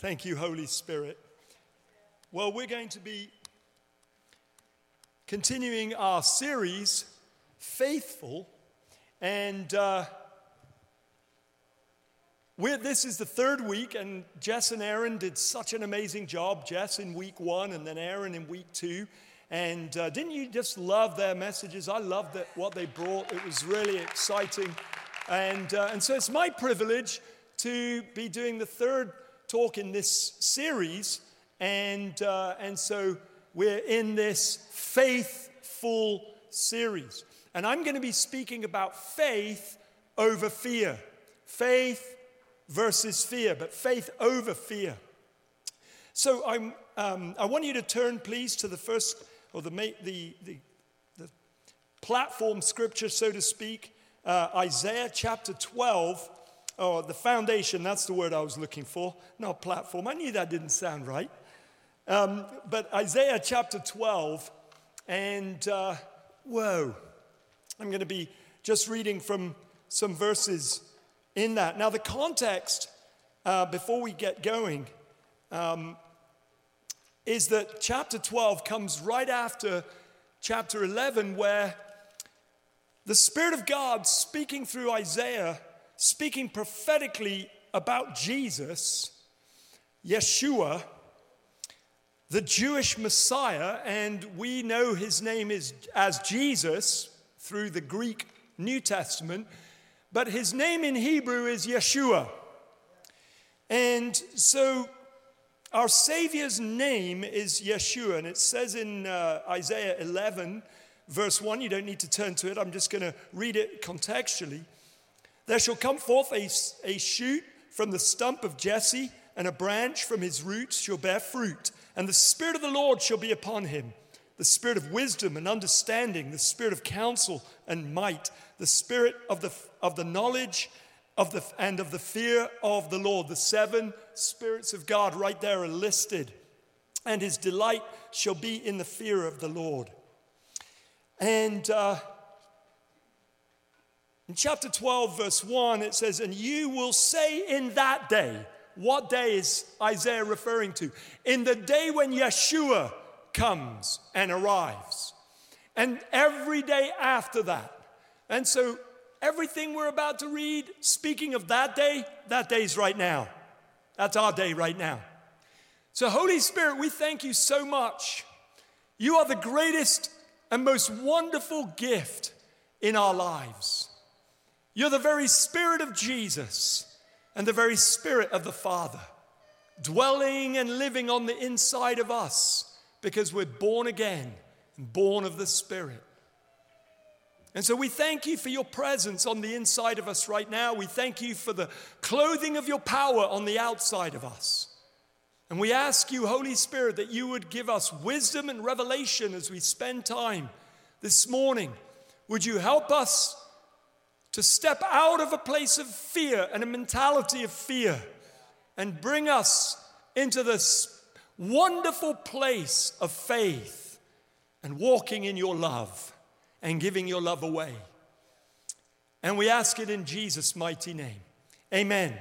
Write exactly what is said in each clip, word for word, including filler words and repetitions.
Thank you, Holy Spirit. Well, we're going to be continuing our series, Faithful, and uh, we're, this is the third week, and Jess and Aaron did such an amazing job, Jess in week one, and then Aaron in week two, and uh, didn't you just love their messages? I loved that, what they brought. It was really exciting, and, uh, and so it's my privilege to be doing the third talk in this series, and uh, and so we're in this faithful series, and I'm going to be speaking about faith over fear, faith versus fear, but faith over fear. So I'm um, I want you to turn, please, to the first or the the the, the platform scripture, so to speak, uh, Isaiah chapter twelve. Oh, the foundation, that's the word I was looking for, not platform. I knew that didn't sound right. Um, but Isaiah chapter twelve, and uh, whoa, I'm going to be just reading from some verses in that. Now, the context, uh, before we get going, um, is that chapter twelve comes right after chapter eleven, where the Spirit of God speaking through Isaiah, speaking prophetically about Jesus, Yeshua, the Jewish Messiah, and we know his name is as Jesus through the Greek New Testament, but his name in Hebrew is Yeshua. And so our Savior's name is Yeshua, and it says in uh, Isaiah eleven, verse one, you don't need to turn to it, I'm just going to read it contextually. There shall come forth a, a shoot from the stump of Jesse, and a branch from his roots shall bear fruit. And the Spirit of the Lord shall be upon him, the Spirit of wisdom and understanding, the Spirit of counsel and might, the Spirit of the, of the knowledge of the, and of the fear of the Lord. The seven spirits of God right there are listed. And his delight shall be in the fear of the Lord. And Uh, in chapter twelve, verse one, it says, and you will say in that day. What day is Isaiah referring to? In the day when Yeshua comes and arrives. And every day after that. And so everything we're about to read, speaking of that day, that day's right now. That's our day right now. So Holy Spirit, we thank you so much. You are the greatest and most wonderful gift in our lives. You're the very Spirit of Jesus and the very Spirit of the Father, dwelling and living on the inside of us because we're born again and born of the Spirit. And so we thank you for your presence on the inside of us right now. We thank you for the clothing of your power on the outside of us. And we ask you, Holy Spirit, that you would give us wisdom and revelation as we spend time this morning. Would you help us to step out of a place of fear and a mentality of fear and bring us into this wonderful place of faith and walking in your love and giving your love away. And we ask it in Jesus' mighty name. Amen.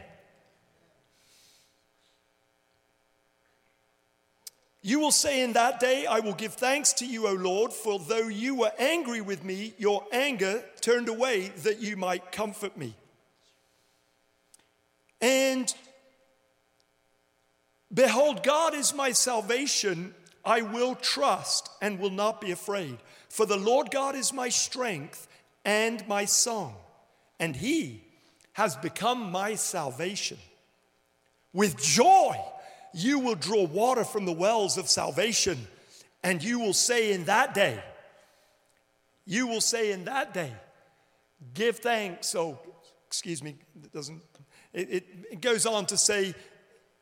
You will say in that day, I will give thanks to you, O Lord, for though you were angry with me, your anger turned away that you might comfort me. And behold, God is my salvation. I will trust and will not be afraid. For the Lord God is my strength and my song, and he has become my salvation. With joy you will draw water from the wells of salvation, and you will say in that day, you will say in that day, give thanks. Oh, excuse me, it doesn't, it, it, it goes on to say,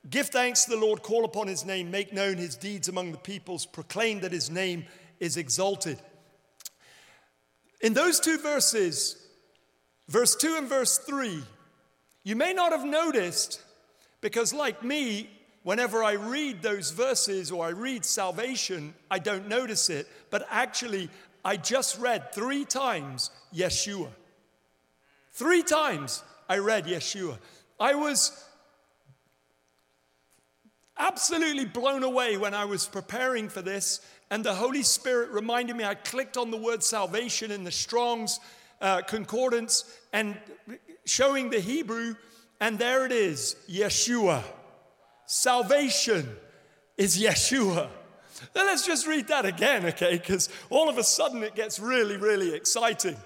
give thanks to the Lord, call upon his name, make known his deeds among the peoples, proclaim that his name is exalted. In those two verses, verse two and verse three, you may not have noticed, because like me, whenever I read those verses or I read salvation, I don't notice it. But actually, I just read three times Yeshua. Three times I read Yeshua. I was absolutely blown away when I was preparing for this, and the Holy Spirit reminded me. I clicked on the word salvation in the Strong's uh, Concordance and showing the Hebrew, and there it is, Yeshua. Salvation is Yeshua. Now let's just read that again, okay, because all of a sudden it gets really, really exciting.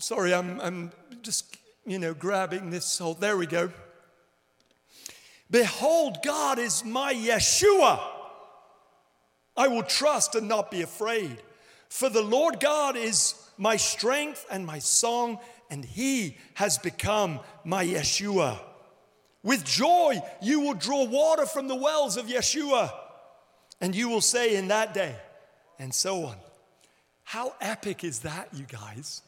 Sorry, I'm, I'm just, you know, grabbing this whole, there we go. Behold, God is my Yeshua. I will trust and not be afraid. For the Lord God is my strength and my song, and he has become my Yeshua. With joy, you will draw water from the wells of Yeshua. And you will say in that day, and so on. How epic is that, you guys?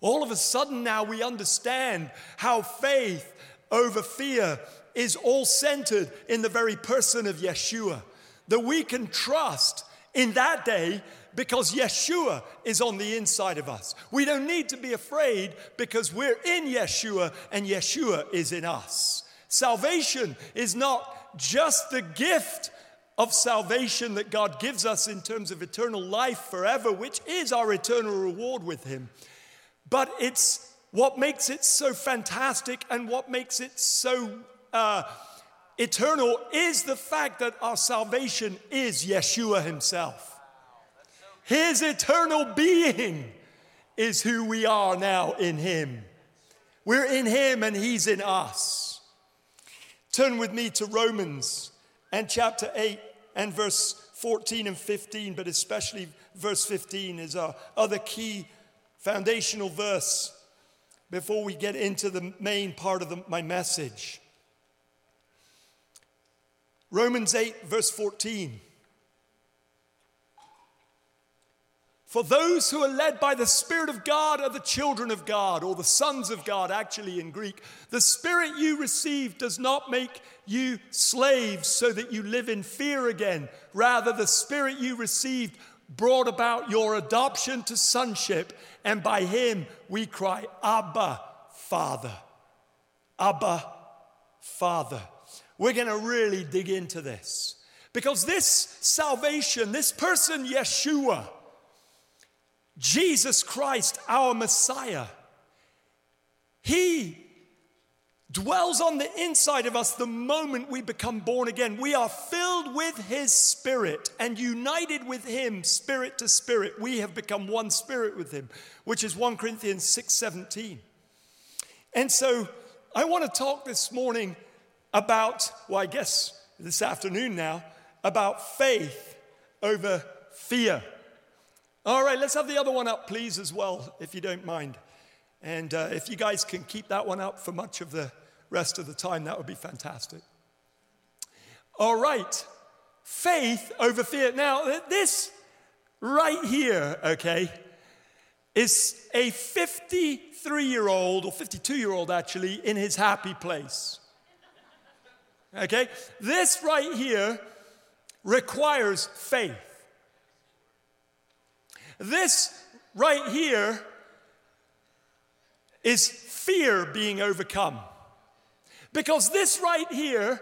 All of a sudden now we understand how faith over fear is all centered in the very person of Yeshua. That we can trust in that day because Yeshua is on the inside of us. We don't need to be afraid because we're in Yeshua and Yeshua is in us. Salvation is not just the gift of salvation that God gives us in terms of eternal life forever, which is our eternal reward with him, but it's what makes it so fantastic and what makes it so uh, eternal is the fact that our salvation is Yeshua himself. His eternal being is who we are now in him. We're in him and he's in us. Turn with me to Romans and chapter eight and verse fourteen and fifteen, but especially verse fifteen is our other key foundational verse before we get into the main part of the, my message. Romans eight verse fourteen. For those who are led by the Spirit of God are the children of God, or the sons of God, actually in Greek. The Spirit you received does not make you slaves so that you live in fear again. Rather, the Spirit you received brought about your adoption to sonship, and by him we cry, Abba, Father. Abba, Father. We're going to really dig into this, because this salvation, this person, Yeshua, Jesus Christ, our Messiah, he dwells on the inside of us the moment we become born again. We are filled with his Spirit and united with him, spirit to spirit. We have become one spirit with him, which is First Corinthians six seventeen. And so I want to talk this morning about, well, I guess this afternoon now, about faith over fear. All right, let's have the other one up, please, as well, if you don't mind. And uh, if you guys can keep that one up for much of the rest of the time, that would be fantastic. All right, faith over fear. Now, this right here, okay, is a fifty-three-year-old, or fifty-two-year-old, actually, in his happy place. Okay, this right here requires faith. This right here is fear being overcome. Because this right here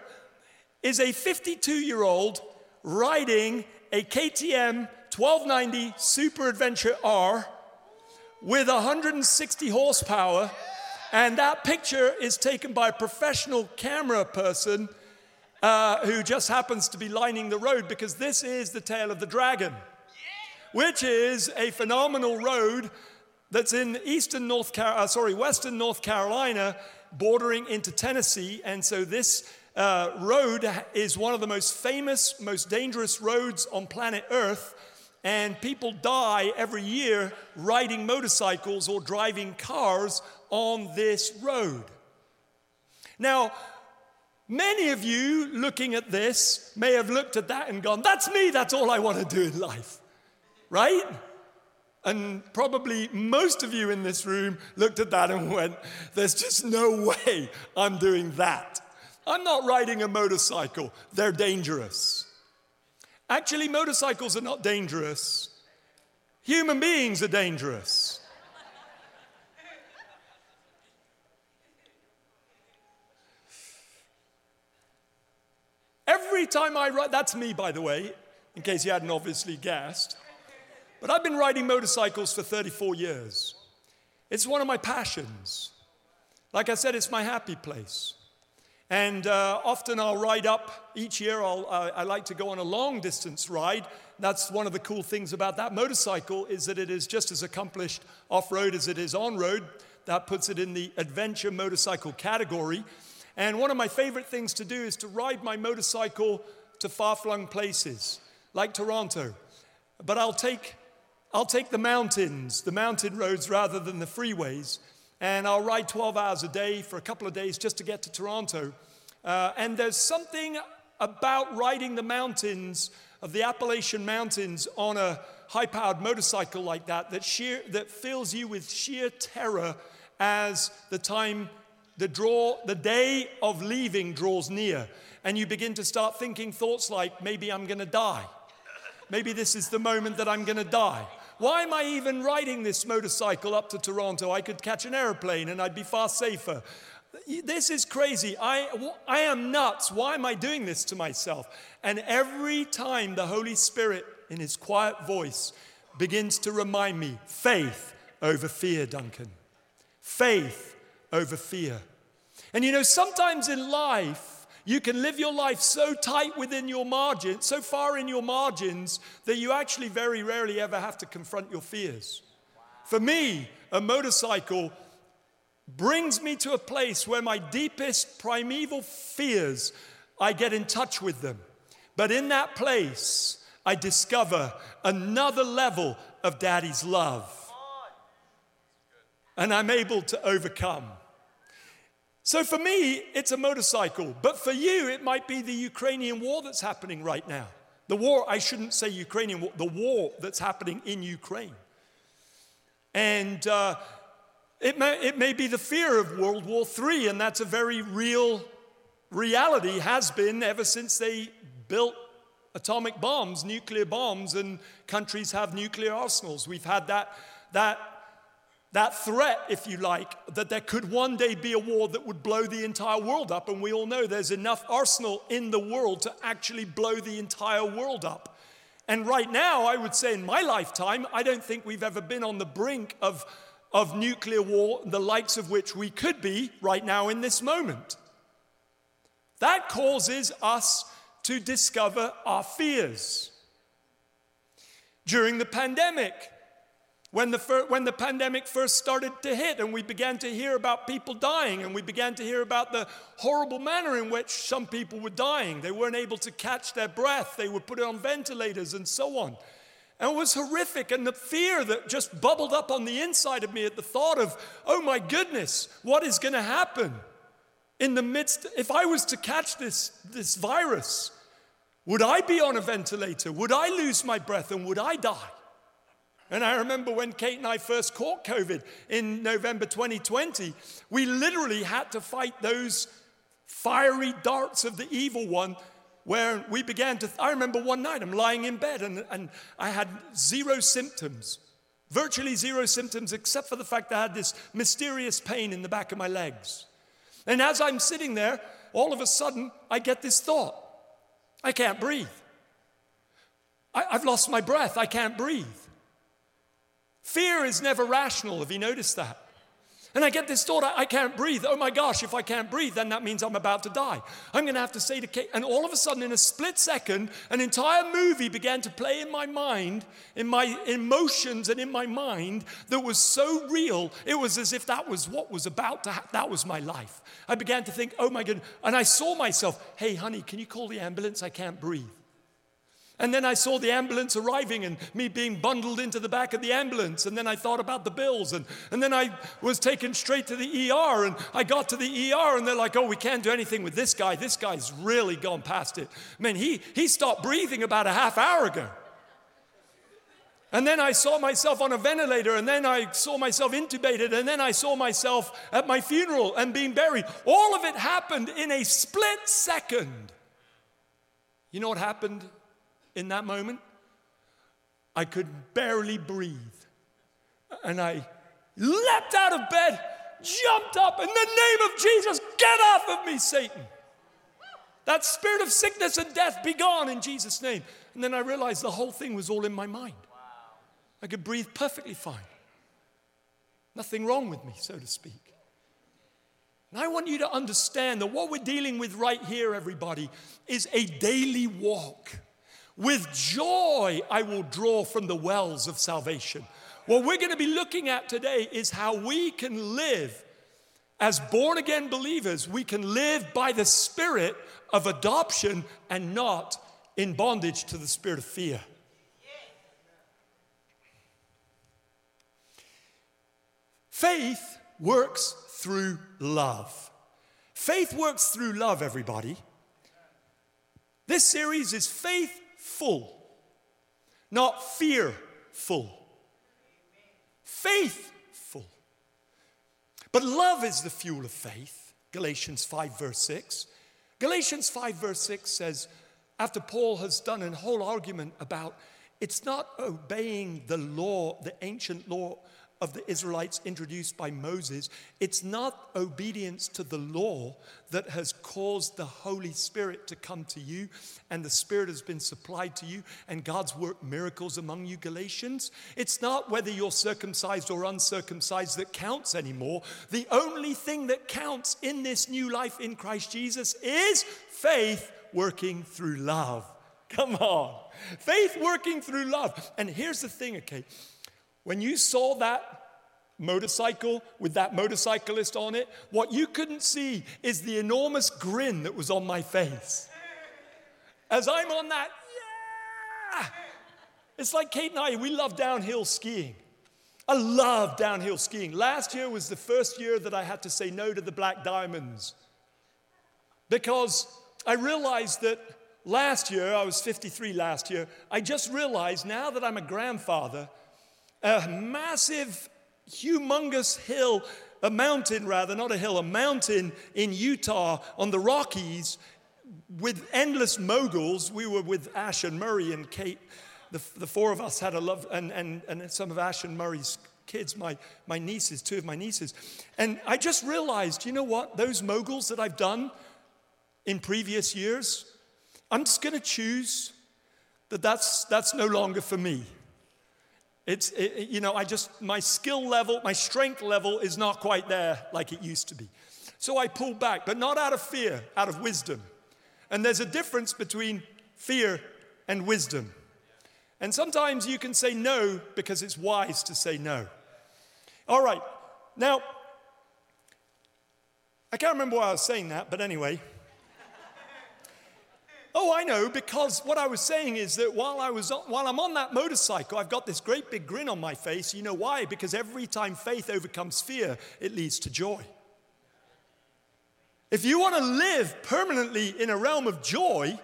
is a fifty-two-year-old riding a K T M twelve ninety Super Adventure R with one hundred sixty horsepower. And that picture is taken by a professional camera person uh, who just happens to be lining the road, because this is the tail of the dragon, which is a phenomenal road that's in eastern North Car- uh, sorry, western North Carolina, bordering into Tennessee. And so this uh, road is one of the most famous, most dangerous roads on planet Earth. And people die every year riding motorcycles or driving cars on this road. Now, many of you looking at this may have looked at that and gone, that's me, that's all I want to do in life. Right? And probably most of you in this room looked at that and went, there's just no way I'm doing that. I'm not riding a motorcycle. They're dangerous. Actually, motorcycles are not dangerous. Human beings are dangerous. every time I ride, that's me, by the way, in case you hadn't obviously guessed. But I've been riding motorcycles for thirty-four years. It's one of my passions. Like I said, it's my happy place. And uh, often I'll ride up. Each year I'll, uh, I like to go on a long distance ride. That's one of the cool things about that motorcycle, is that it is just as accomplished off-road as it is on-road. That puts it in the adventure motorcycle category. And one of my favorite things to do is to ride my motorcycle to far-flung places, like Toronto. But I'll take, I'll take the mountains, the mountain roads rather than the freeways, and I'll ride twelve hours a day for a couple of days just to get to Toronto. Uh, and there's something about riding the mountains of the Appalachian Mountains on a high-powered motorcycle like that that, sheer, that fills you with sheer terror as the time The, draw, the day of leaving draws near, and you begin to start thinking thoughts like, maybe I'm going to die. Maybe this is the moment that I'm going to die. Why am I even riding this motorcycle up to Toronto? I could catch an airplane and I'd be far safer. This is crazy. I, I am nuts. Why am I doing this to myself? And every time the Holy Spirit, in his quiet voice, begins to remind me, faith over fear, Duncan. Faith over fear. And you know, sometimes in life, you can live your life so tight within your margins, so far in your margins, that you actually very rarely ever have to confront your fears. Wow. For me, a motorcycle brings me to a place where my deepest primeval fears, I get in touch with them. But in that place, I discover another level of Daddy's love. And I'm able to overcome. So for me, it's a motorcycle. But for you, it might be the Ukrainian war that's happening right now. The war, I shouldn't say Ukrainian war, the war that's happening in Ukraine. And uh, it, may, it may be the fear of World War Three, and that's a very real reality, has been ever since they built atomic bombs, nuclear bombs, and countries have nuclear arsenals. We've had that that. That threat, if you like, that there could one day be a war that would blow the entire world up. And we all know there's enough arsenal in the world to actually blow the entire world up. And right now, I would say in my lifetime, I don't think we've ever been on the brink of, of nuclear war, the likes of which we could be right now in this moment. That causes us to discover our fears. During the pandemic, When the, fir- when the pandemic first started to hit and we began to hear about people dying and we began to hear about the horrible manner in which some people were dying. They weren't able to catch their breath. They were put on ventilators and so on. And it was horrific. And the fear that just bubbled up on the inside of me at the thought of, oh my goodness, what is going to happen in the midst? If I was to catch this, this virus, would I be on a ventilator? Would I lose my breath and would I die? And I remember when Kate and I first caught COVID in November twenty twenty, we literally had to fight those fiery darts of the evil one where we began to, I remember one night I'm lying in bed and, and I had zero symptoms, virtually zero symptoms except for the fact that I had this mysterious pain in the back of my legs. And as I'm sitting there, all of a sudden I get this thought, I can't breathe. I, I've lost my breath, I can't breathe. Fear is never rational. Have you noticed that? And I get this thought, I, I can't breathe. Oh my gosh, if I can't breathe, then that means I'm about to die. I'm going to have to say to Kate, and all of a sudden in a split second, an entire movie began to play in my mind, in my emotions and in my mind that was so real, it was as if that was what was about to happen. That was my life. I began to think, oh my goodness, and I saw myself, hey honey, can you call the ambulance? I can't breathe. And then I saw the ambulance arriving and me being bundled into the back of the ambulance. And then I thought about the bills. And, and then I was taken straight to the E R. And I got to the E R and they're like, oh, we can't do anything with this guy. This guy's really gone past it. I mean, he, he stopped breathing about a half hour ago. And then I saw myself on a ventilator. And then I saw myself intubated. And then I saw myself at my funeral and being buried. All of it happened in a split second. You know what happened? In that moment, I could barely breathe. And I leapt out of bed, jumped up, in the name of Jesus, get off of me, Satan. That spirit of sickness and death, be gone in Jesus' name. And then I realized the whole thing was all in my mind. Wow. I could breathe perfectly fine. Nothing wrong with me, so to speak. And I want you to understand that what we're dealing with right here, everybody, is a daily walk. With joy, I will draw from the wells of salvation. What we're going to be looking at today is how we can live as born-again believers. We can live by the spirit of adoption and not in bondage to the spirit of fear. Faith works through love. Faith works through love, everybody. This series is faithful, not fearful. Faithful. But love is the fuel of faith. Galatians five verse six. Galatians five verse six says, after Paul has done a whole argument about it's not obeying the law, the ancient law of the Israelites introduced by Moses, it's not obedience to the law that has caused the Holy Spirit to come to you, and the Spirit has been supplied to you, and God's worked miracles among you, Galatians. It's not whether you're circumcised or uncircumcised that counts anymore. The only thing that counts in this new life in Christ Jesus is faith working through love. Come on. Faith working through love. And here's the thing, okay? When you saw that motorcycle with that motorcyclist on it, what you couldn't see is the enormous grin that was on my face. As I'm on that, yeah! It's like Kate and I, we love downhill skiing. I love downhill skiing. Last year was the first year that I had to say no to the Black Diamonds, because I realized that last year, I was fifty-three last year, I just realized now that I'm a grandfather, a massive, humongous hill, a mountain rather, not a hill, a mountain in Utah on the Rockies with endless moguls. We were with Ash and Murray and Kate. The, the four of us had a love, and, and, and some of Ash and Murray's kids, my, my nieces, two of my nieces. And I just realized, you know what? Those moguls that I've done in previous years, I'm just going to choose that that's, that's no longer for me. It's, it, you know, I just, my skill level, my strength level is not quite there like it used to be. So I pull back, but not out of fear, out of wisdom. And there's a difference between fear and wisdom. And sometimes you can say no because it's wise to say no. All right. Now, I can't remember why I was saying that, but anyway. Oh, I know, because what I was saying is that while, I was on, while I'm on that motorcycle, I've got this great big grin on my face. You know why? Because every time faith overcomes fear, it leads to joy. If you want to live permanently in a realm of joy,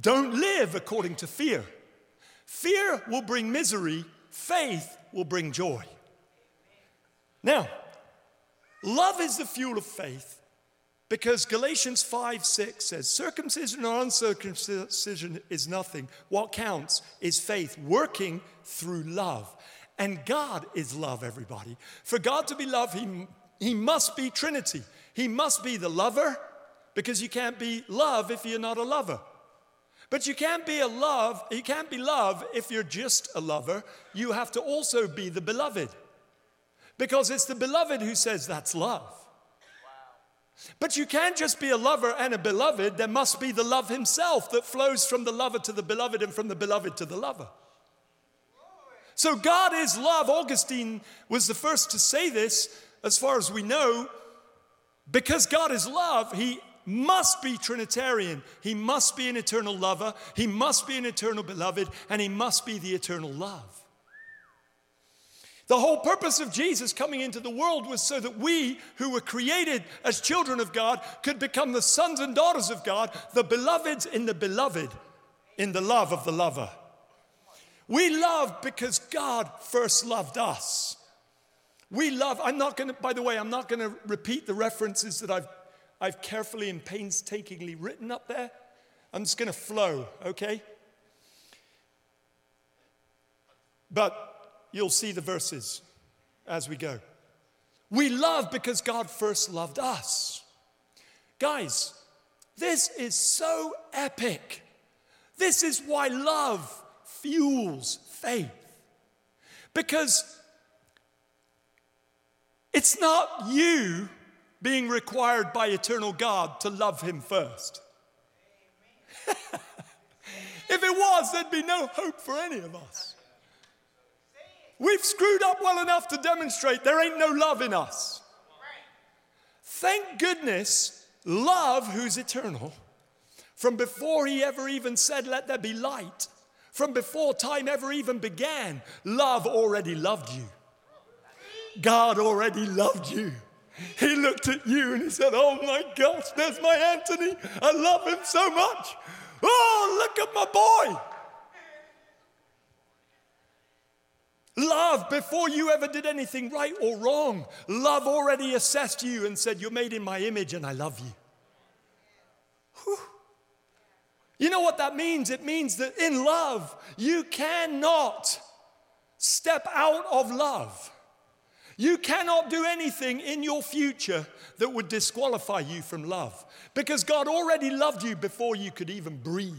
don't live according to fear. Fear will bring misery. Faith will bring joy. Now, love is the fuel of faith. Because Galatians five six says, circumcision or uncircumcision is nothing. What counts is faith working through love. And God is love, everybody. For God to be love, he, he must be Trinity. He must be the lover, because you can't be love if you're not a lover. But you can't be a love, you can't be love if you're just a lover. You have to also be the beloved. Because it's the beloved who says that's love. But you can't just be a lover and a beloved. There must be the love himself that flows from the lover to the beloved and from the beloved to the lover. So God is love. Augustine was the first to say this, as far as we know. Because God is love, he must be Trinitarian. He must be an eternal lover. He must be an eternal beloved. And he must be the eternal love. The whole purpose of Jesus coming into the world was so that we, who were created as children of God, could become the sons and daughters of God, the beloveds in the beloved, in the love of the lover. We love because God first loved us. We love, I'm not going to, by the way, I'm not going to repeat the references that I've, I've carefully and painstakingly written up there. I'm just going to flow, okay? But you'll see the verses as we go. We love because God first loved us. Guys, This is so epic. This is why love fuels faith. Because it's not you being required by eternal God to love him first. If it was, there'd be no hope for any of us. We've screwed up well enough to demonstrate there ain't no love in us. Thank goodness, love, who's eternal, from before he ever even said, let there be light, from before time ever even began, love already loved you. God already loved you. He looked at you and he said, oh my gosh, there's my Anthony. I love him so much. Oh, look at my boy. Love, before you ever did anything right or wrong, love already assessed you and said, you're made in my image and I love you. Whew. You know what that means? It means that in love, you cannot step out of love. You cannot do anything in your future that would disqualify you from love, because God already loved you before you could even breathe.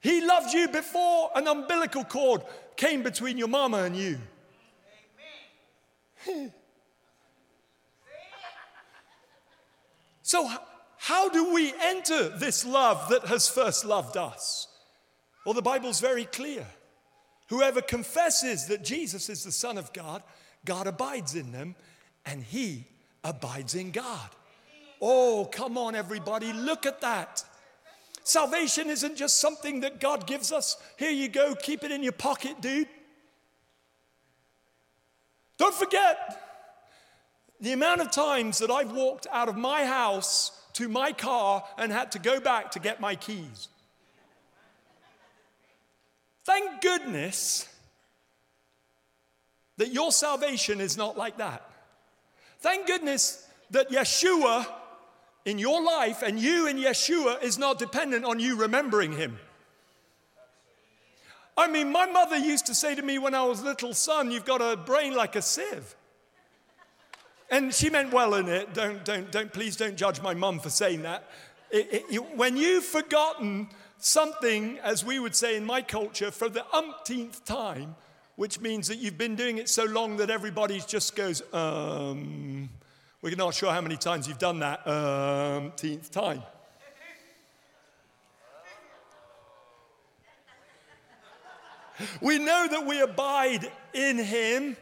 He loved you before an umbilical cord came between your mama and you. So how do we enter this love that has first loved us? Well, the Bible's very clear. Whoever confesses that Jesus is the Son of God, God abides in them, and he abides in God. Oh, come on, everybody, look at that. Salvation isn't just something that God gives us. Here you go, keep it in your pocket, dude. Don't forget the amount of times that I've walked out of my house to my car and had to go back to get my keys. Thank goodness that your salvation is not like that. Thank goodness that Yeshua in your life and you in Yeshua is not dependent on you remembering him. I mean, my mother used to say to me when I was little, son, you've got a brain like a sieve. And she meant well in it. Don't, don't, don't, please don't judge my mum for saying that. It, it, it, when you've forgotten something, as we would say in my culture, for the umpteenth time, which means that you've been doing it so long that everybody just goes, um, we're not sure how many times you've done that, um, tenth time. We know that we abide in him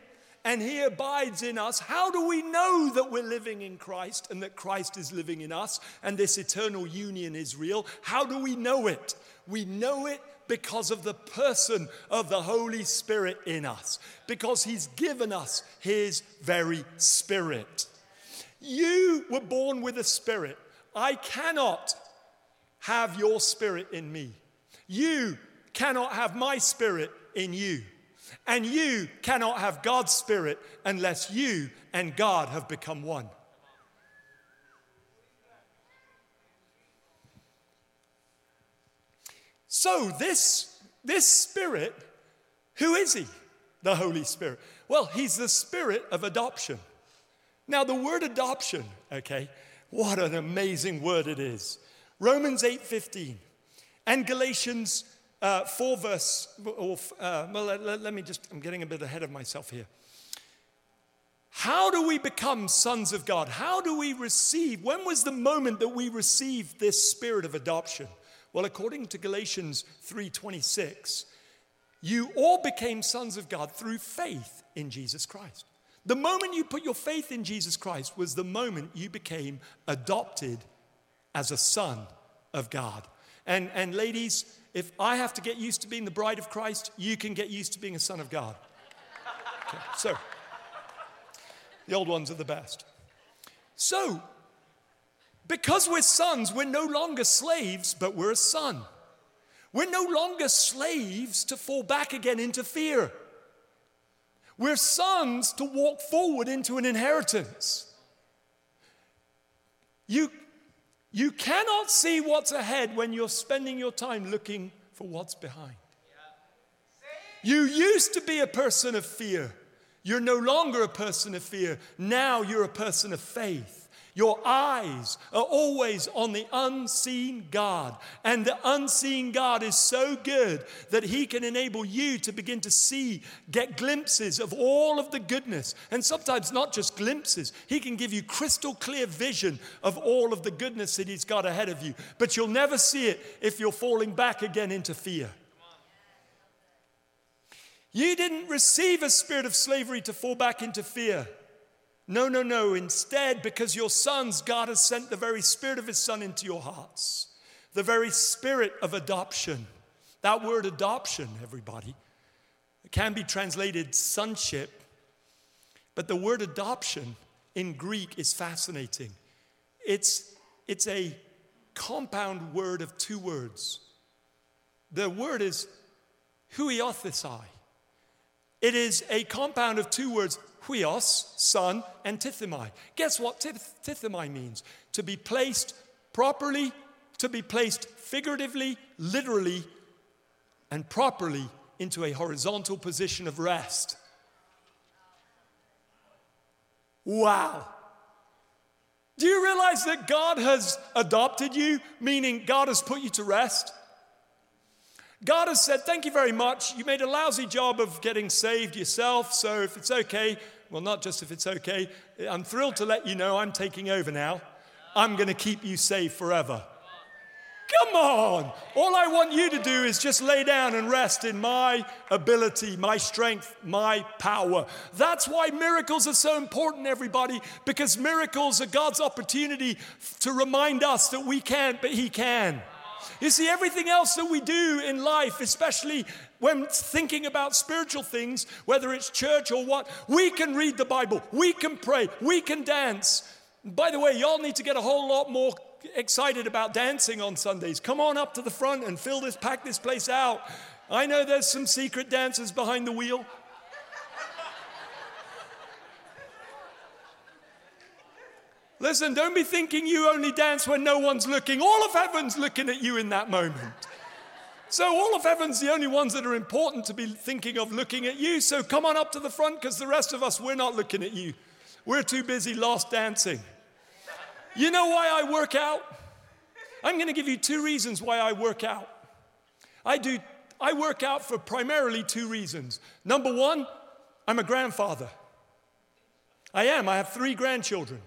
and he abides in us. How do we know that we're living in Christ and that Christ is living in us and this eternal union is real? How do we know it? We know it because of the person of the Holy Spirit in us, because he's given us his very spirit. You were born with a spirit. I cannot have your spirit in me. You cannot have my spirit in you. And you cannot have God's spirit unless you and God have become one. So this, this Spirit, who is he? The Holy Spirit. Well, he's the Spirit of adoption. Now, the word adoption, okay, what an amazing word it is. Romans eight fifteen and Galatians uh, four verse, or, uh, well, let, let me just, I'm getting a bit ahead of myself here. How do we become sons of God? How do we receive, when was the moment that we received this Spirit of adoption? Well, according to Galatians three twenty-six, you all became sons of God through faith in Jesus Christ. The moment you put your faith in Jesus Christ was the moment you became adopted as a son of God. And, and ladies, if I have to get used to being the bride of Christ, you can get used to being a son of God. Okay, so, the old ones are the best. So, because we're sons, we're no longer slaves, but we're a son. We're no longer slaves to fall back again into fear. We're sons to walk forward into an inheritance. You, you cannot see what's ahead when you're spending your time looking for what's behind. You used to be a person of fear. You're no longer a person of fear. Now you're a person of faith. Your eyes are always on the unseen God. And the unseen God is so good that he can enable you to begin to see, get glimpses of all of the goodness. And sometimes not just glimpses. He can give you crystal clear vision of all of the goodness that he's got ahead of you. But you'll never see it if you're falling back again into fear. You didn't receive a spirit of slavery to fall back into fear. No, no, no. Instead, because you're sons, God has sent the very spirit of his son into your hearts. The very spirit of adoption. That word adoption, everybody, it can be translated sonship. But the word adoption in Greek is fascinating. It's, it's a compound word of two words. The word is huiothesia. It is a compound of two words, huios, son, and tithimai. Guess what tithimai means? To be placed properly, to be placed figuratively, literally, and properly into a horizontal position of rest. Wow. Do you realize that God has adopted you, meaning God has put you to rest? God has said, thank you very much. You made a lousy job of getting saved yourself. So if it's okay, well, not just if it's okay, I'm thrilled to let you know I'm taking over now. I'm going to keep you saved forever. Come on. All I want you to do is just lay down and rest in my ability, my strength, my power. That's why miracles are so important, everybody, because miracles are God's opportunity to remind us that we can't, but he can. You see, everything else that we do in life, especially when thinking about spiritual things, whether it's church or what, we can read the Bible, we can pray, we can dance. By the way, y'all need to get a whole lot more excited about dancing on Sundays. Come on up to the front and fill this, pack this place out. I know there's some secret dancers behind the wheel. Listen, don't be thinking you only dance when no one's looking. All of heaven's looking at you in that moment. So all of heaven's the only ones that are important to be thinking of looking at you. So come on up to the front, because the rest of us, we're not looking at you. We're too busy lost dancing. You know why I work out? I'm going to give you two reasons why I work out. I do. I work out for primarily two reasons. Number one, I'm a grandfather. I am. I have three grandchildren.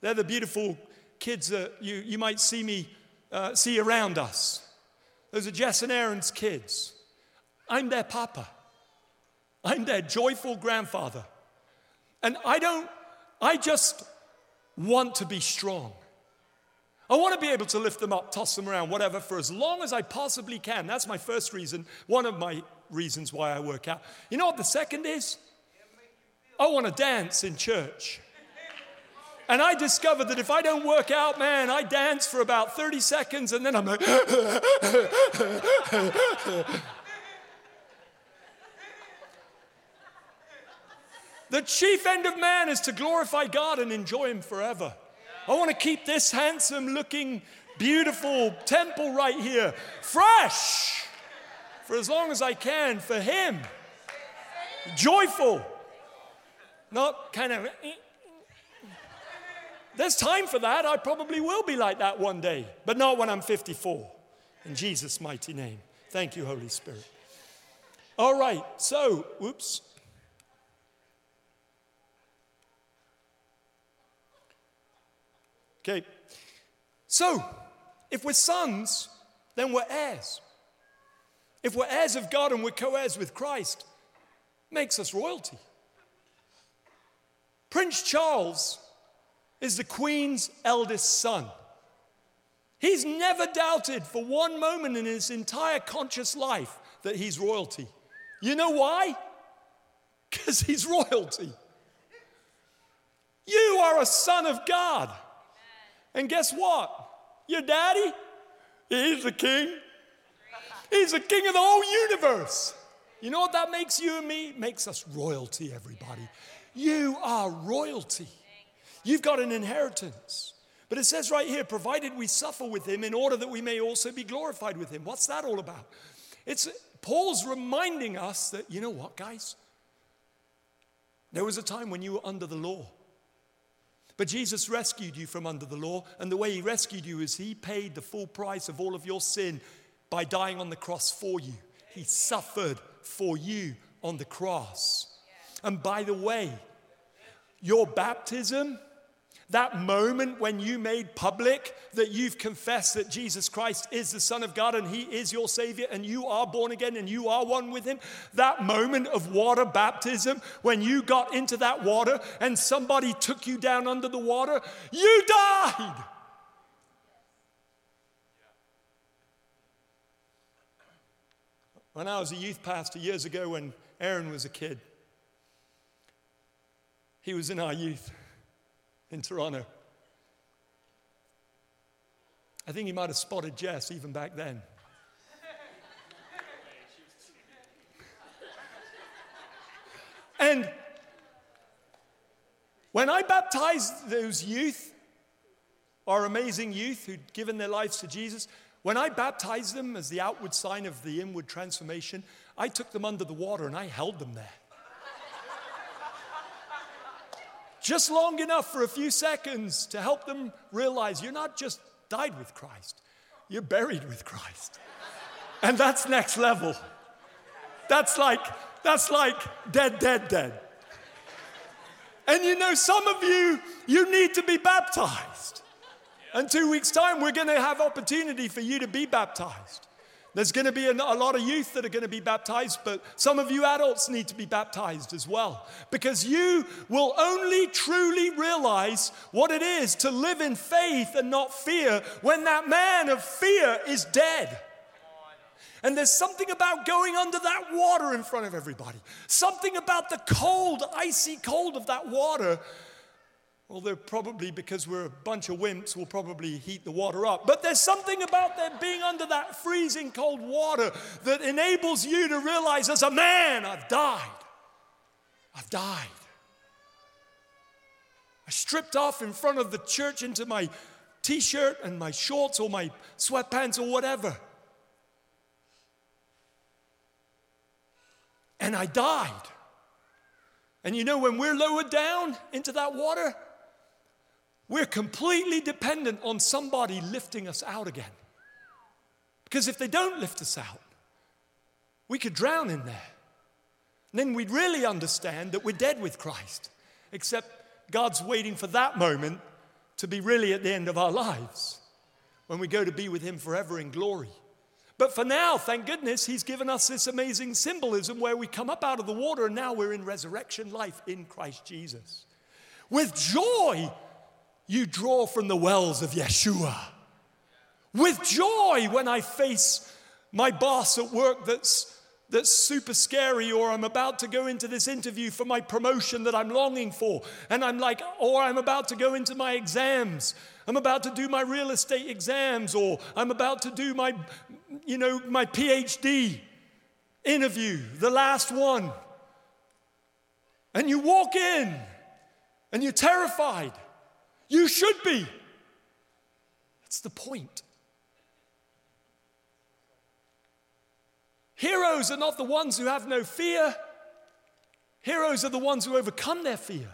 They're the beautiful kids that you, you might see me uh, see around us. Those are Jess and Aaron's kids. I'm their papa. I'm their joyful grandfather. And I don't, I just want to be strong. I want to be able to lift them up, toss them around, whatever, for as long as I possibly can. That's my first reason, one of my reasons why I work out. You know what the second is? I want to dance in church. And I discovered that if I don't work out, man, I dance for about thirty seconds and then I'm like, the chief end of man is to glorify God and enjoy him forever. I want to keep this handsome looking, beautiful temple right here fresh for as long as I can for him. Joyful, not kind of... There's time for that. I probably will be like that one day, but not when I'm fifty-four. In Jesus' mighty name. Thank you, Holy Spirit. All right, so, whoops. Okay, so if we're sons, then we're heirs. If we're heirs of God and we're co-heirs with Christ, makes us royalty. Prince Charles is the Queen's eldest son. He's never doubted for one moment in his entire conscious life that he's royalty. You know why? Because he's royalty. You are a son of God. And guess what? Your daddy, he's the king. He's the king of the whole universe. You know what that makes you and me? It makes us royalty, everybody. You are royalty. You've got an inheritance. But it says right here, provided we suffer with him in order that we may also be glorified with him. What's that all about? It's Paul's reminding us that, you know what, guys? There was a time when you were under the law. But Jesus rescued you from under the law, and the way he rescued you is he paid the full price of all of your sin by dying on the cross for you. He suffered for you on the cross. And by the way, your baptism, that moment when you made public that you've confessed that Jesus Christ is the Son of God and he is your Savior and you are born again and you are one with him, that moment of water baptism when you got into that water and somebody took you down under the water, you died. When I was a youth pastor years ago when Aaron was a kid, he was in our youth in Toronto. I think he might have spotted Jess even back then. And when I baptized those youth, our amazing youth who'd given their lives to Jesus, when I baptized them as the outward sign of the inward transformation, I took them under the water and I held them there. Just long enough for a few seconds to help them realize you're not just died with Christ, you're buried with Christ. And that's next level. That's like, that's like dead, dead, dead. And you know, some of you, you need to be baptized. In two weeks' time, we're going to have opportunity for you to be baptized. There's going to be a lot of youth that are going to be baptized, but some of you adults need to be baptized as well, because you will only truly realize what it is to live in faith and not fear when that man of fear is dead. And there's something about going under that water in front of everybody, something about the cold, icy cold of that water. Although probably because we're a bunch of wimps, we'll probably heat the water up. But there's something about there being under that freezing cold water that enables you to realize, as a man, I've died. I've died. I stripped off in front of the church into my T-shirt and my shorts or my sweatpants or whatever. And I died. And you know, when we're lowered down into that water, we're completely dependent on somebody lifting us out again. Because if they don't lift us out, we could drown in there. And then we'd really understand that we're dead with Christ, except God's waiting for that moment to be really at the end of our lives, when we go to be with him forever in glory. But for now, thank goodness, he's given us this amazing symbolism where we come up out of the water and now we're in resurrection life in Christ Jesus. With joy, you draw from the wells of Yeshua. With joy, when I face my boss at work that's, that's super scary, or I'm about to go into this interview for my promotion that I'm longing for, and I'm like, or I'm about to go into my exams. I'm about to do my real estate exams, or I'm about to do my, you know, my P H D interview, the last one. And you walk in and you're terrified. You should be. That's the point. Heroes are not the ones who have no fear. Heroes are the ones who overcome their fear.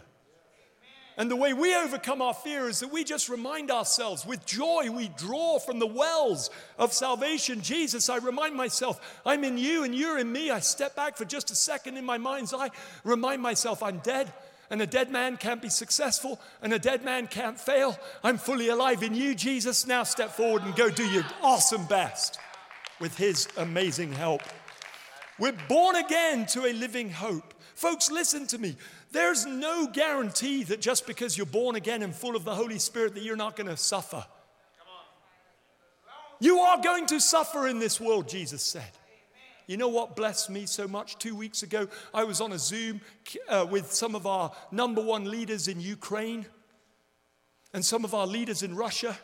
And the way we overcome our fear is that we just remind ourselves, with joy we draw from the wells of salvation. Jesus, I remind myself, I'm in you and you're in me. I step back for just a second in my mind's eye, remind myself I'm dead. And a dead man can't be successful, and a dead man can't fail. I'm fully alive in you, Jesus. Now step forward and go do your awesome best with his amazing help. We're born again to a living hope. Folks, listen to me. There's no guarantee that just because you're born again and full of the Holy Spirit that you're not going to suffer. You are going to suffer in this world, Jesus said. You know what blessed me so much? Two weeks ago, I was on a Zoom uh, with some of our number one leaders in Ukraine and some of our leaders in Russia.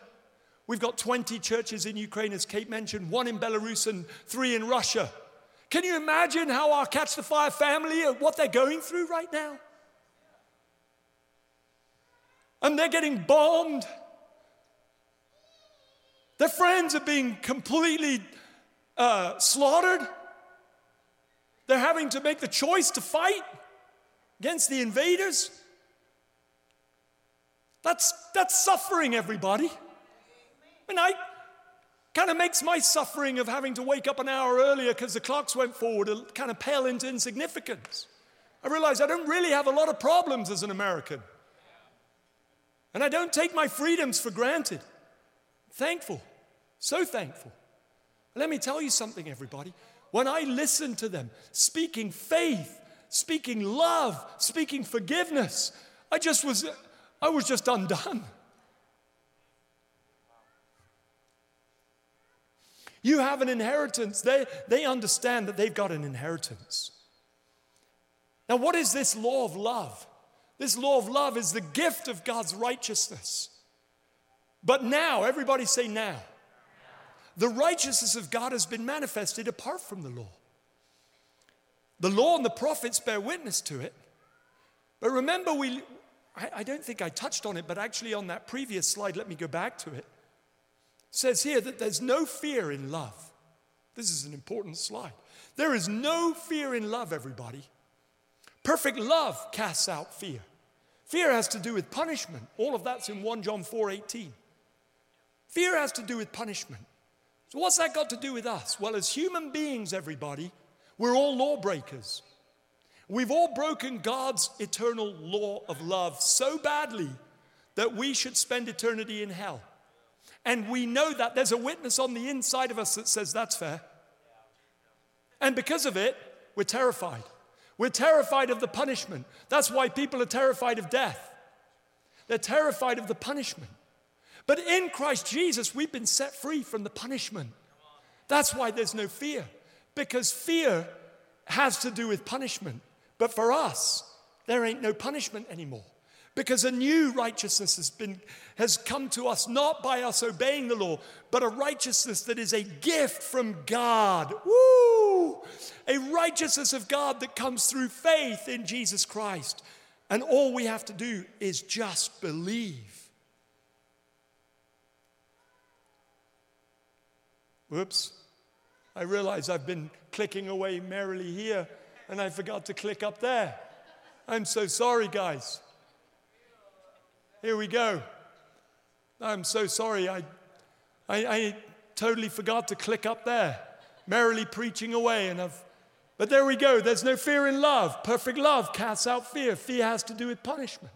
We've got twenty churches in Ukraine, as Kate mentioned, one in Belarus and three in Russia. Can you imagine how our Catch the Fire family, what they're going through right now? And they're getting bombed. Their friends are being completely uh, slaughtered. They're having to make the choice to fight against the invaders. That's, that's suffering, everybody. And I kind of makes my suffering of having to wake up an hour earlier because the clocks went forward kind of pale into insignificance. I realize I don't really have a lot of problems as an American. And I don't take my freedoms for granted. Thankful, so thankful. Let me tell you something, everybody. When I listen to them speaking faith, speaking love, speaking forgiveness, I just was, I was just undone. You have an inheritance. They, they understand that they've got an inheritance. Now, what is this law of love? This law of love is the gift of God's righteousness. But now, everybody say now. The righteousness of God has been manifested apart from the law. The law and the prophets bear witness to it. But remember, we I, I don't think I touched on it, but actually on that previous slide, let me go back to it. Says here that there's no fear in love. This is an important slide. There is no fear in love, everybody. Perfect love casts out fear. Fear has to do with punishment. All of that's in First John four eighteen. Fear has to do with punishment. So what's that got to do with us? Well, as human beings, everybody, we're all lawbreakers. We've all broken God's eternal law of love so badly that we should spend eternity in hell. And we know that. There's a witness on the inside of us that says that's fair. And because of it, we're terrified. We're terrified of the punishment. That's why people are terrified of death. They're terrified of the punishment. But in Christ Jesus, we've been set free from the punishment. That's why there's no fear. Because fear has to do with punishment. But for us, there ain't no punishment anymore. Because a new righteousness has been has come to us, not by us obeying the law, but a righteousness that is a gift from God. Woo! A righteousness of God that comes through faith in Jesus Christ. And all we have to do is just believe. Whoops. I realize I've been clicking away merrily here, and I forgot to click up there. I'm so sorry, guys. Here we go. I'm so sorry. I, I, I totally forgot to click up there. Merrily preaching away. and I've, But there we go. There's no fear in love. Perfect love casts out fear. Fear has to do with punishment.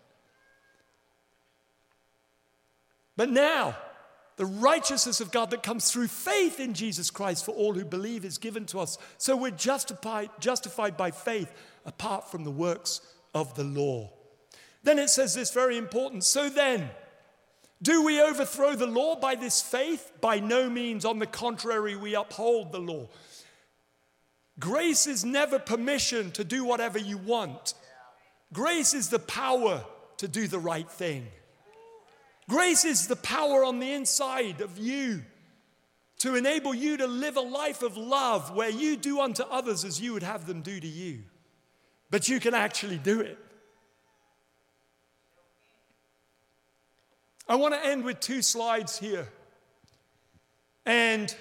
But now, the righteousness of God that comes through faith in Jesus Christ for all who believe is given to us. So we're justified, justified by faith apart from the works of the law. Then it says this very important, so then, do we overthrow the law by this faith? By no means. On the contrary, we uphold the law. Grace is never permission to do whatever you want. Grace is the power to do the right thing. Grace is the power on the inside of you to enable you to live a life of love where you do unto others as you would have them do to you. But you can actually do it. I want to end with two slides here. And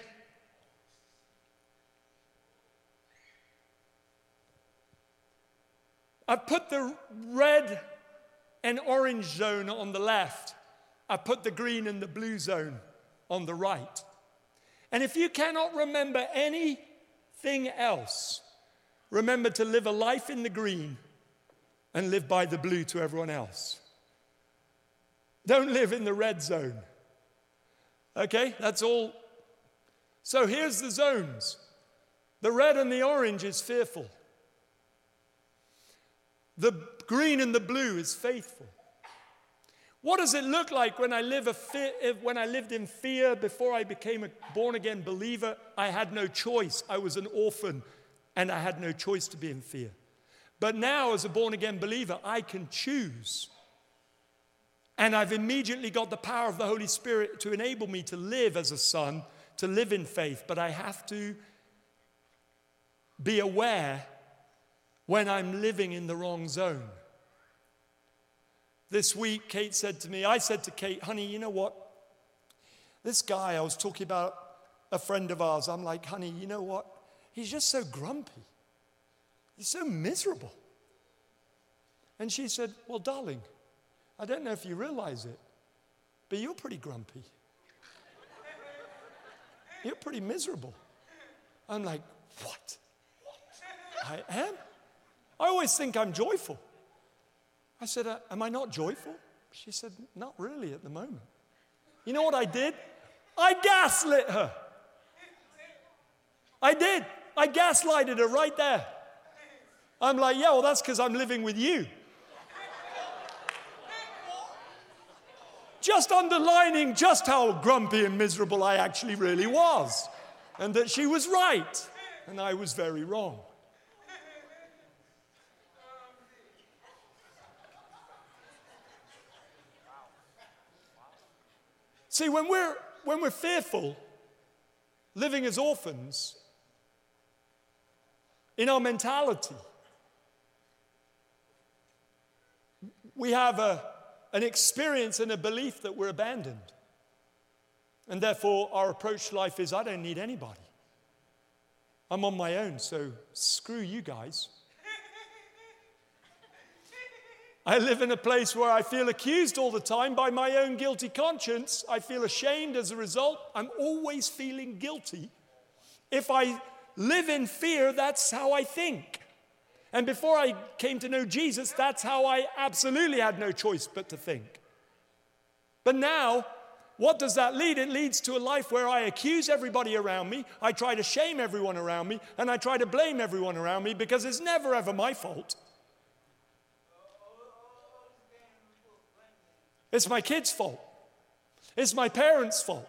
I put the red and orange zone on the left. I put the green and the blue zone on the right. And if you cannot remember anything else, remember to live a life in the green and live by the blue to everyone else. Don't live in the red zone. Okay, that's all. So here's the zones. The red and the orange is fearful. The green and the blue is faithful. What does it look like when I live a fear, when I lived in fear before I became a born-again believer? I had no choice. I was an orphan, and I had no choice to be in fear. But now, as a born-again believer, I can choose. And I've immediately got the power of the Holy Spirit to enable me to live as a son, to live in faith. But I have to be aware when I'm living in the wrong zone. This week, Kate said to me, I said to Kate, honey, you know what? This guy, I was talking about a friend of ours. I'm like, honey, you know what? He's just so grumpy. He's so miserable. And she said, well, darling, I don't know if you realize it, but you're pretty grumpy. You're pretty miserable. I'm like, what? I am? I always think I'm joyful. I said, am I not joyful? She said, not really at the moment. You know what I did? I gaslit her. I did. I gaslighted her right there. I'm like, yeah, well, that's because I'm living with you. Just underlining just how grumpy and miserable I actually really was. And that she was right. And I was very wrong. See, when we're, when we're fearful, living as orphans, in our mentality, we have a, an experience and a belief that we're abandoned. And therefore, our approach to life is, I don't need anybody. I'm on my own, so screw you guys. I live in a place where I feel accused all the time by my own guilty conscience. I feel ashamed as a result. I'm always feeling guilty. If I live in fear, that's how I think. And before I came to know Jesus, that's how I absolutely had no choice but to think. But now, what does that lead? It leads to a life where I accuse everybody around me, I try to shame everyone around me, and I try to blame everyone around me because it's never ever my fault. It's my kids' fault. It's my parents' fault.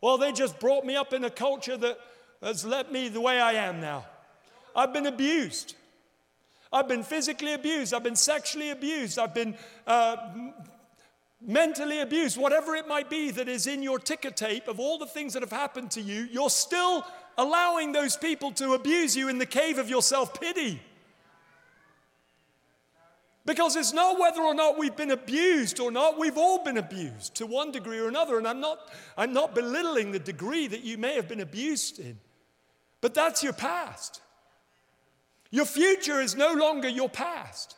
Well, they just brought me up in a culture that has left me the way I am now. I've been abused. I've been physically abused. I've been sexually abused. I've been uh, mentally abused. Whatever it might be that is in your ticker tape of all the things that have happened to you, you're still allowing those people to abuse you in the cave of your self-pity. Because it's not whether or not we've been abused or not. We've all been abused to one degree or another. And I'm not, I'm not belittling the degree that you may have been abused in. But that's your past. Your future is no longer your past.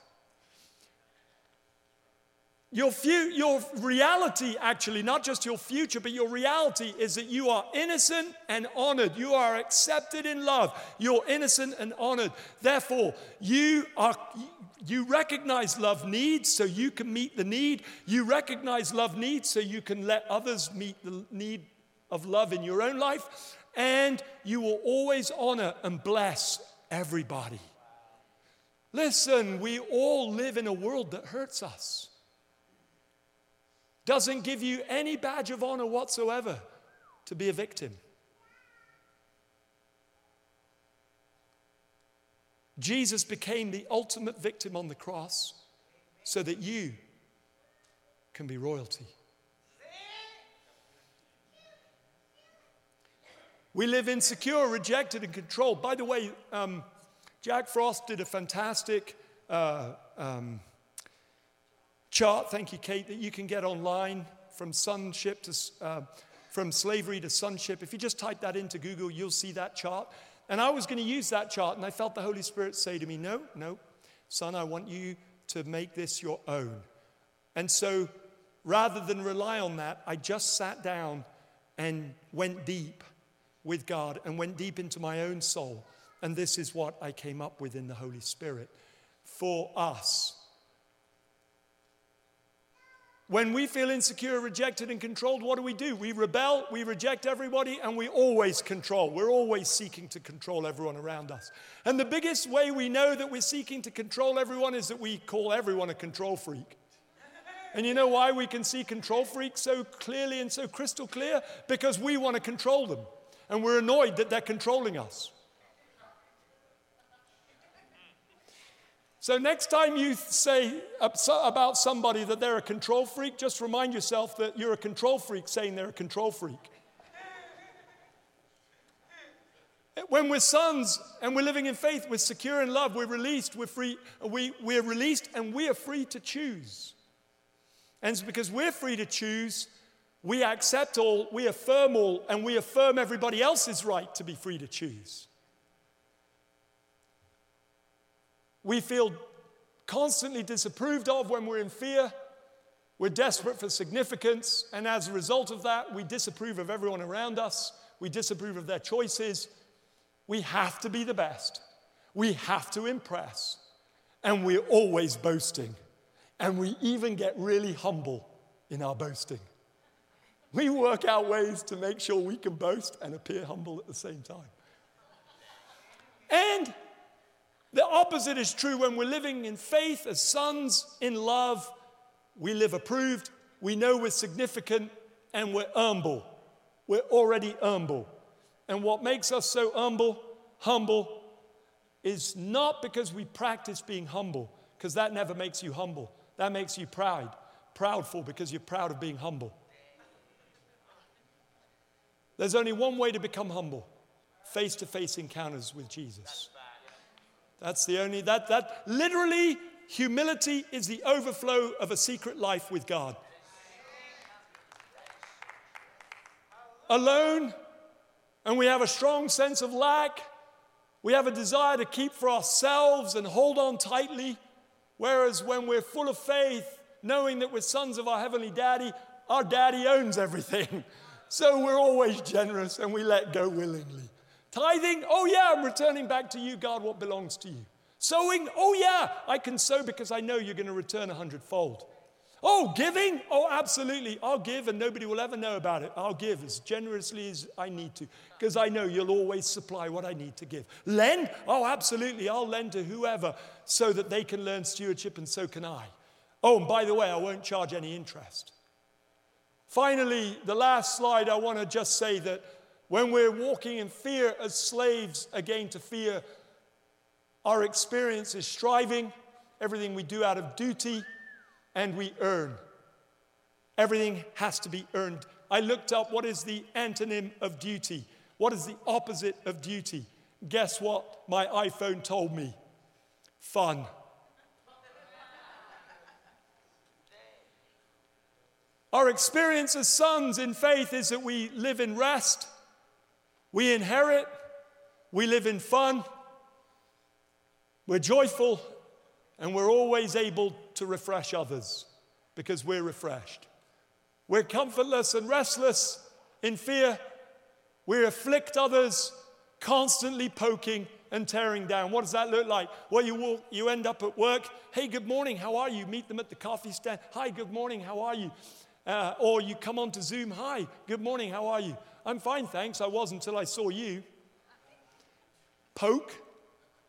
Your, fu- your reality, actually, not just your future, but your reality is that you are innocent and honored. You are accepted in love. You're innocent and honored. Therefore, you are... You recognize love needs so you can meet the need. You recognize love needs so you can let others meet the need of love in your own life. And you will always honor and bless everybody. Listen, we all live in a world that hurts us. Doesn't give you any badge of honor whatsoever to be a victim. Jesus became the ultimate victim on the cross so that you can be royalty. We live insecure, rejected, and controlled. By the way, um, Jack Frost did a fantastic uh, um, chart, thank you, Kate, that you can get online from sonship to, uh, from slavery to sonship. If you just type that into Google, you'll see that chart. And I was going to use that chart, and I felt the Holy Spirit say to me, no, no, son, I want you to make this your own. And so rather than rely on that, I just sat down and went deep with God and went deep into my own soul. And this is what I came up with in the Holy Spirit for us. When we feel insecure, rejected, and controlled, what do we do? We rebel, we reject everybody, and we always control. We're always seeking to control everyone around us. And the biggest way we know that we're seeking to control everyone is that we call everyone a control freak. And you know why we can see control freaks so clearly and so crystal clear? Because we want to control them. And we're annoyed that they're controlling us. So next time you say about somebody that they're a control freak, just remind yourself that you're a control freak saying they're a control freak. When we're sons and we're living in faith, we're secure in love, we're released, we're free, we, we're released and we are free to choose. And it's because we're free to choose, we accept all, we affirm all, and we affirm everybody else's right to be free to choose. We feel constantly disapproved of when we're in fear. We're desperate for significance, and as a result of that, we disapprove of everyone around us. We disapprove of their choices. We have to be the best. We have to impress. And we're always boasting. And we even get really humble in our boasting. We work out ways to make sure we can boast and appear humble at the same time. And the opposite is true when we're living in faith as sons in love. We live approved, we know we're significant, and we're humble. We're already humble. And what makes us so humble, humble, is not because we practice being humble, because that never makes you humble. That makes you proud. Proudful because you're proud of being humble. There's only one way to become humble: face-to-face encounters with Jesus. That's the only, that, that, literally, humility is the overflow of a secret life with God. Alone, and we have a strong sense of lack. We have a desire to keep for ourselves and hold on tightly. Whereas when we're full of faith, knowing that we're sons of our Heavenly Daddy, our Daddy owns everything. So we're always generous and we let go willingly. Tithing, oh yeah, I'm returning back to you, God, what belongs to you. Sowing, oh yeah, I can sow because I know you're going to return a hundredfold. Oh, giving, oh absolutely, I'll give and nobody will ever know about it. I'll give as generously as I need to because I know you'll always supply what I need to give. Lend, oh absolutely, I'll lend to whoever so that they can learn stewardship and so can I. Oh, and by the way, I won't charge any interest. Finally, the last slide, I want to just say that when we're walking in fear as slaves again to fear, our experience is striving, everything we do out of duty, and we earn. Everything has to be earned. I looked up what is the antonym of duty. What is the opposite of duty? Guess what my iPhone told me? Fun. Our experience as sons in faith is that we live in rest, we inherit, we live in fun. We're joyful, and we're always able to refresh others because we're refreshed. We're comfortless and restless in fear. We afflict others, constantly poking and tearing down. What does that look like? Well, you walk, you end up at work. Hey, good morning, how are you? Meet them at the coffee stand. Hi, good morning, how are you? Uh, or you come onto Zoom. Hi, good morning, how are you? I'm fine, thanks. I was until I saw you. Poke.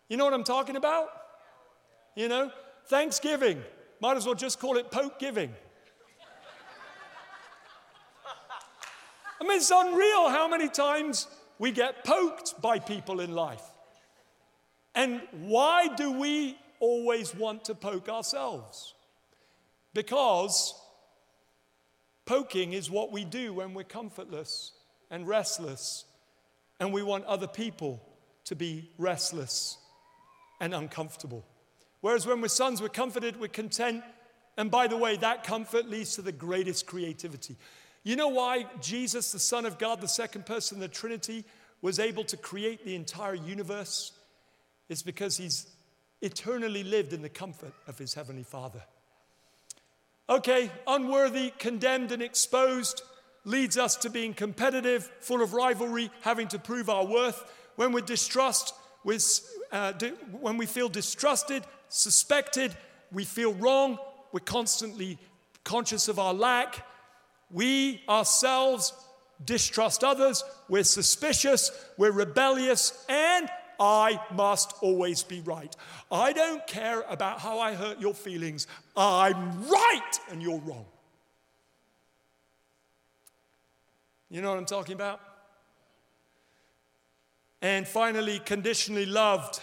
You know what I'm talking about? You know? Thanksgiving. Might as well just call it poke giving. I mean, it's unreal how many times we get poked by people in life. And why do we always want to poke ourselves? Because poking is what we do when we're comfortless and restless, and we want other people to be restless and uncomfortable. Whereas when we're sons, we're comforted, we're content. And by the way, that comfort leads to the greatest creativity. You know why Jesus, the Son of God, the second person of the Trinity, was able to create the entire universe? It's because he's eternally lived in the comfort of his Heavenly Father. Okay, unworthy, condemned, and exposed leads us to being competitive, full of rivalry, having to prove our worth. When we distrust, we're Uh, do, when we feel distrusted, suspected, we feel wrong, we're constantly conscious of our lack, we ourselves distrust others, we're suspicious, we're rebellious, and I must always be right. I don't care about how I hurt your feelings, I'm right and you're wrong. You know what I'm talking about? And finally, conditionally loved.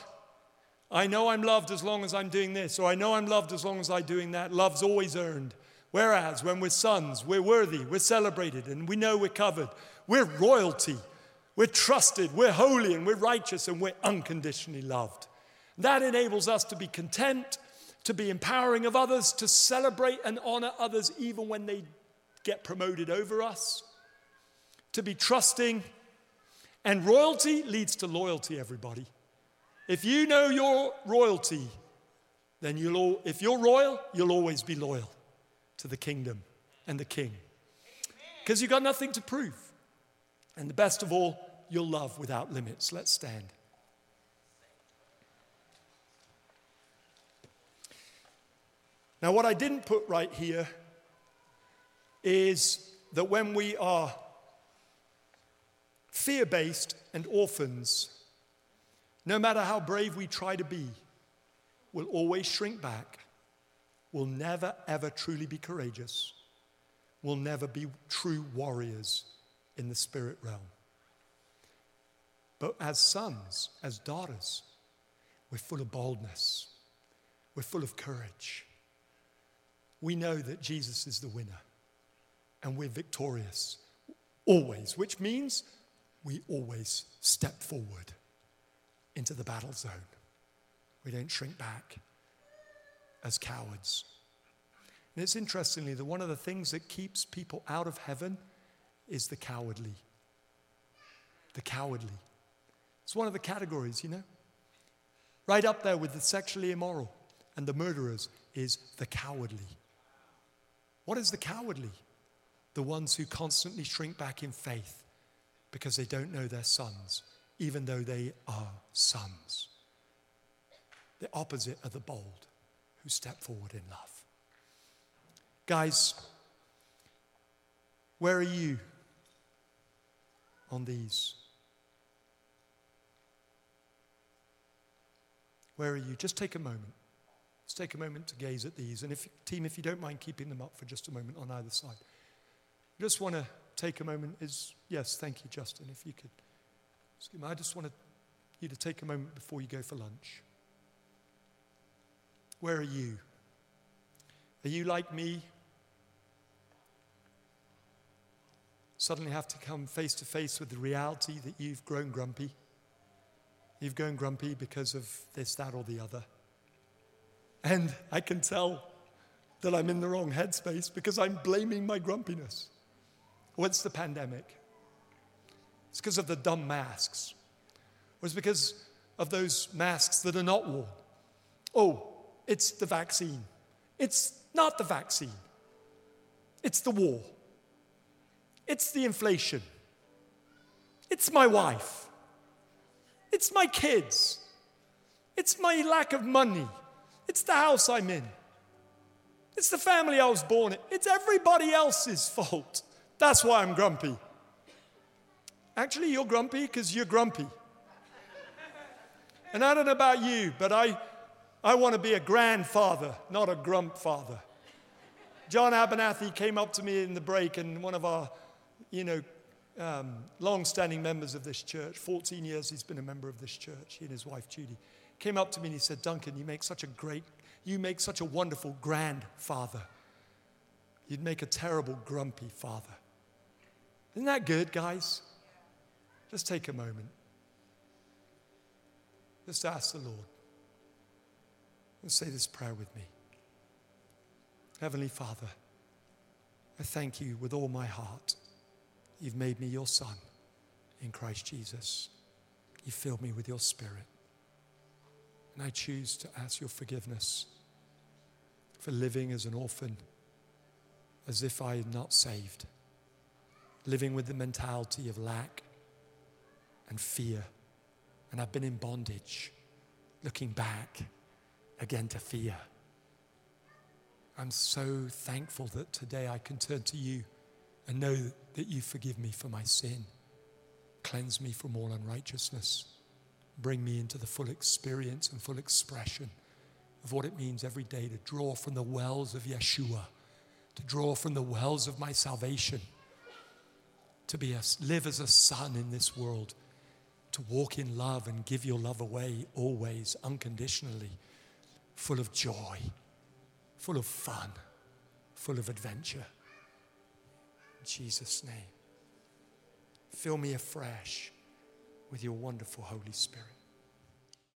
I know I'm loved as long as I'm doing this, or I know I'm loved as long as I'm doing that. Love's always earned. Whereas when we're sons, we're worthy, we're celebrated, and we know we're covered. We're royalty. We're trusted. We're holy, and we're righteous, and we're unconditionally loved. That enables us to be content, to be empowering of others, to celebrate and honor others even when they get promoted over us, to be trusting. And royalty leads to loyalty, everybody. If you know your royalty, then you'll all, if you're royal, you'll always be loyal. to the kingdom and the king. Because you've got nothing to prove. And the best of all, you'll love without limits. Let's stand. Now, what I didn't put right here is that when we are fear-based and orphans, no matter how brave we try to be, we'll always shrink back. We'll never, ever truly be courageous. We'll never be true warriors in the spirit realm. But as sons, as daughters, we're full of boldness. We're full of courage. We know that Jesus is the winner, and we're victorious always, which means we always step forward into the battle zone. We don't shrink back as cowards. And it's interestingly that one of the things that keeps people out of heaven is the cowardly. The cowardly. It's one of the categories, you know. Right up there with the sexually immoral and the murderers is the cowardly. What is the cowardly? The ones who constantly shrink back in faith because they don't know they're sons, even though they are sons. The opposite are the bold who step forward in love. Guys, where are you on these? Where are you? Just take a moment. Just take a moment to gaze at these. And if team, if you don't mind keeping them up for just a moment on either side. I just want to take a moment. Is yes, thank you, Justin. If you could, excuse me, I just want you to take a moment before you go for lunch. Where are you? Are you like me? Suddenly have to come face to face with the reality that you've grown grumpy. You've grown grumpy because of this, that, or the other. And I can tell that I'm in the wrong headspace because I'm blaming my grumpiness. What's the pandemic? It's because of the dumb masks. Or it's because of those masks that are not worn. Oh, it's the vaccine. It's not the vaccine. It's the war. It's the inflation. It's my wife. It's my kids. It's my lack of money. It's the house I'm in. It's the family I was born in. It's everybody else's fault. That's why I'm grumpy. Actually, you're grumpy because you're grumpy. And I don't know about you, but I, I want to be a grandfather, not a grump father. John Abernathy came up to me in the break, and one of our, you know, um, long-standing members of this church, fourteen years he's been a member of this church, he and his wife Judy, came up to me and he said, Duncan, you make such a great, you make such a wonderful grandfather. You'd make a terrible grumpy father. Isn't that good, guys? Just take a moment. Just ask the Lord. And say this prayer with me. Heavenly Father, I thank you with all my heart. You've made me your son in Christ Jesus. You filled me with your spirit. And I choose to ask your forgiveness for living as an orphan, as if I am not saved, living with the mentality of lack and fear. And I've been in bondage, looking back again to fear. I'm so thankful that today I can turn to you and know that you forgive me for my sin, cleanse me from all unrighteousness, bring me into the full experience and full expression of what it means every day to draw from the wells of Yeshua, to draw from the wells of my salvation, to be a, live as a son in this world, to walk in love and give your love away always, unconditionally, full of joy, full of fun, full of adventure. In Jesus' name, fill me afresh with your wonderful Holy Spirit.